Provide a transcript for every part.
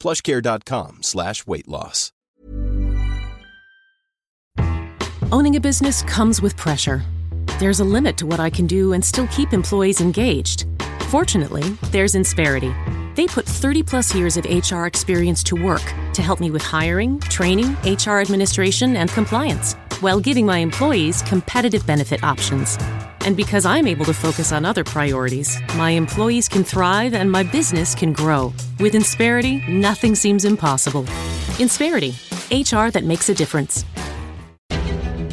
PlushCare.com/weight loss. Owning a business comes with pressure. There's a limit to what I can do and still keep employees engaged. Fortunately, there's Insperity. They put 30 plus years of HR experience to work to help me with hiring, training, HR administration, and compliance, while giving my employees competitive benefit options. And because I'm able to focus on other priorities, my employees can thrive and my business can grow. With Insperity, nothing seems impossible. Insperity, HR that makes a difference.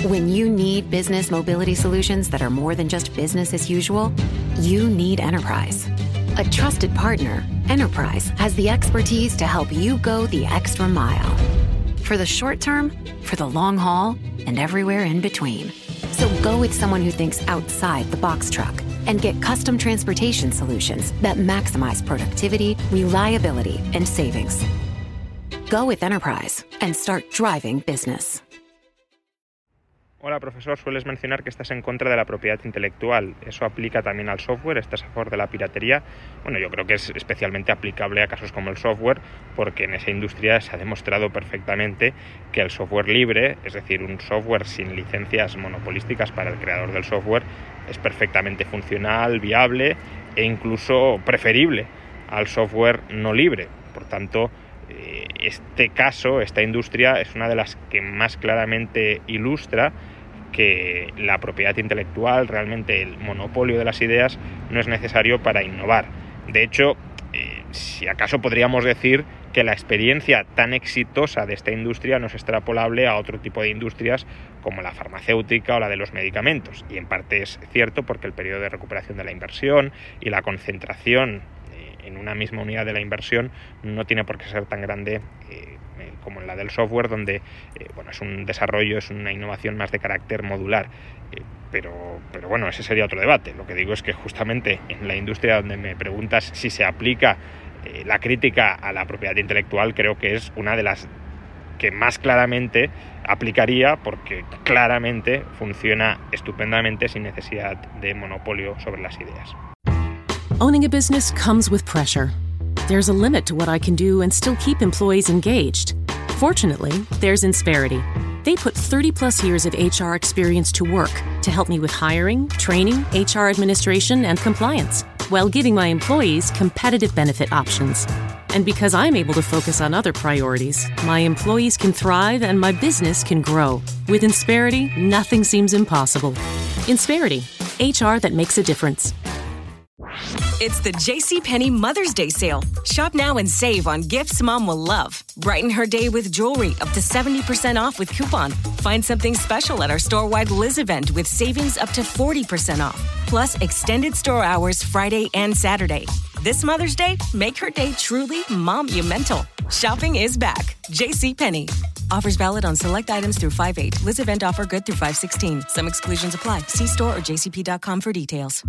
When you need business mobility solutions that are more than just business as usual, you need Enterprise. A trusted partner, Enterprise has the expertise to help you go the extra mile. For the short term, for the long haul, and everywhere in between. So go with someone who thinks outside the box truck and get custom transportation solutions that maximize productivity, reliability, and savings. Go with Enterprise and start driving business. Hola, profesor. Sueles mencionar que estás en contra de la propiedad intelectual. ¿Eso aplica también al software? ¿Estás a favor de la piratería? Bueno, yo creo que es especialmente aplicable a casos como el software, porque en esa industria se ha demostrado perfectamente que el software libre, es decir, un software sin licencias monopolísticas para el creador del software, es perfectamente funcional, viable e incluso preferible al software no libre. Por tanto, este caso, esta industria, es una de las que más claramente ilustra que la propiedad intelectual, realmente el monopolio de las ideas, no es necesario para innovar. De hecho, si acaso podríamos decir que la experiencia tan exitosa de esta industria no es extrapolable a otro tipo de industrias como la farmacéutica o la de los medicamentos. Y en parte es cierto porque el periodo de recuperación de la inversión y la concentración en una misma unidad de la inversión no tiene por qué ser tan grande como en la del software, donde es un desarrollo, es una innovación más de carácter modular. Pero bueno, ese sería otro debate. Lo que digo es que justamente en la industria donde me preguntas si se aplica la crítica a la propiedad intelectual, creo que es una de las que más claramente aplicaría, porque claramente funciona estupendamente sin necesidad de monopolio sobre las ideas. Owning a business comes with pressure. There's a limit to what I can do and still keep employees engaged. Fortunately, there's Insperity. They put 30 plus years of HR experience to work to help me with hiring, training, HR administration, and compliance, while giving my employees competitive benefit options. And because I'm able to focus on other priorities, my employees can thrive and my business can grow. With Insperity, nothing seems impossible. Insperity, HR that makes a difference. It's the JCPenney Mother's Day sale. Shop now and save on gifts Mom will love. Brighten her day with jewelry up to 70% off with coupon. Find something special at our store-wide Liz event with savings up to 40% off. Plus, extended store hours Friday and Saturday. This Mother's Day, make her day truly monumental. Shopping is back. JCPenney. Offers valid on select items through 5/8. Liz event offer good through 5/16. Some exclusions apply. See store or jcp.com for details.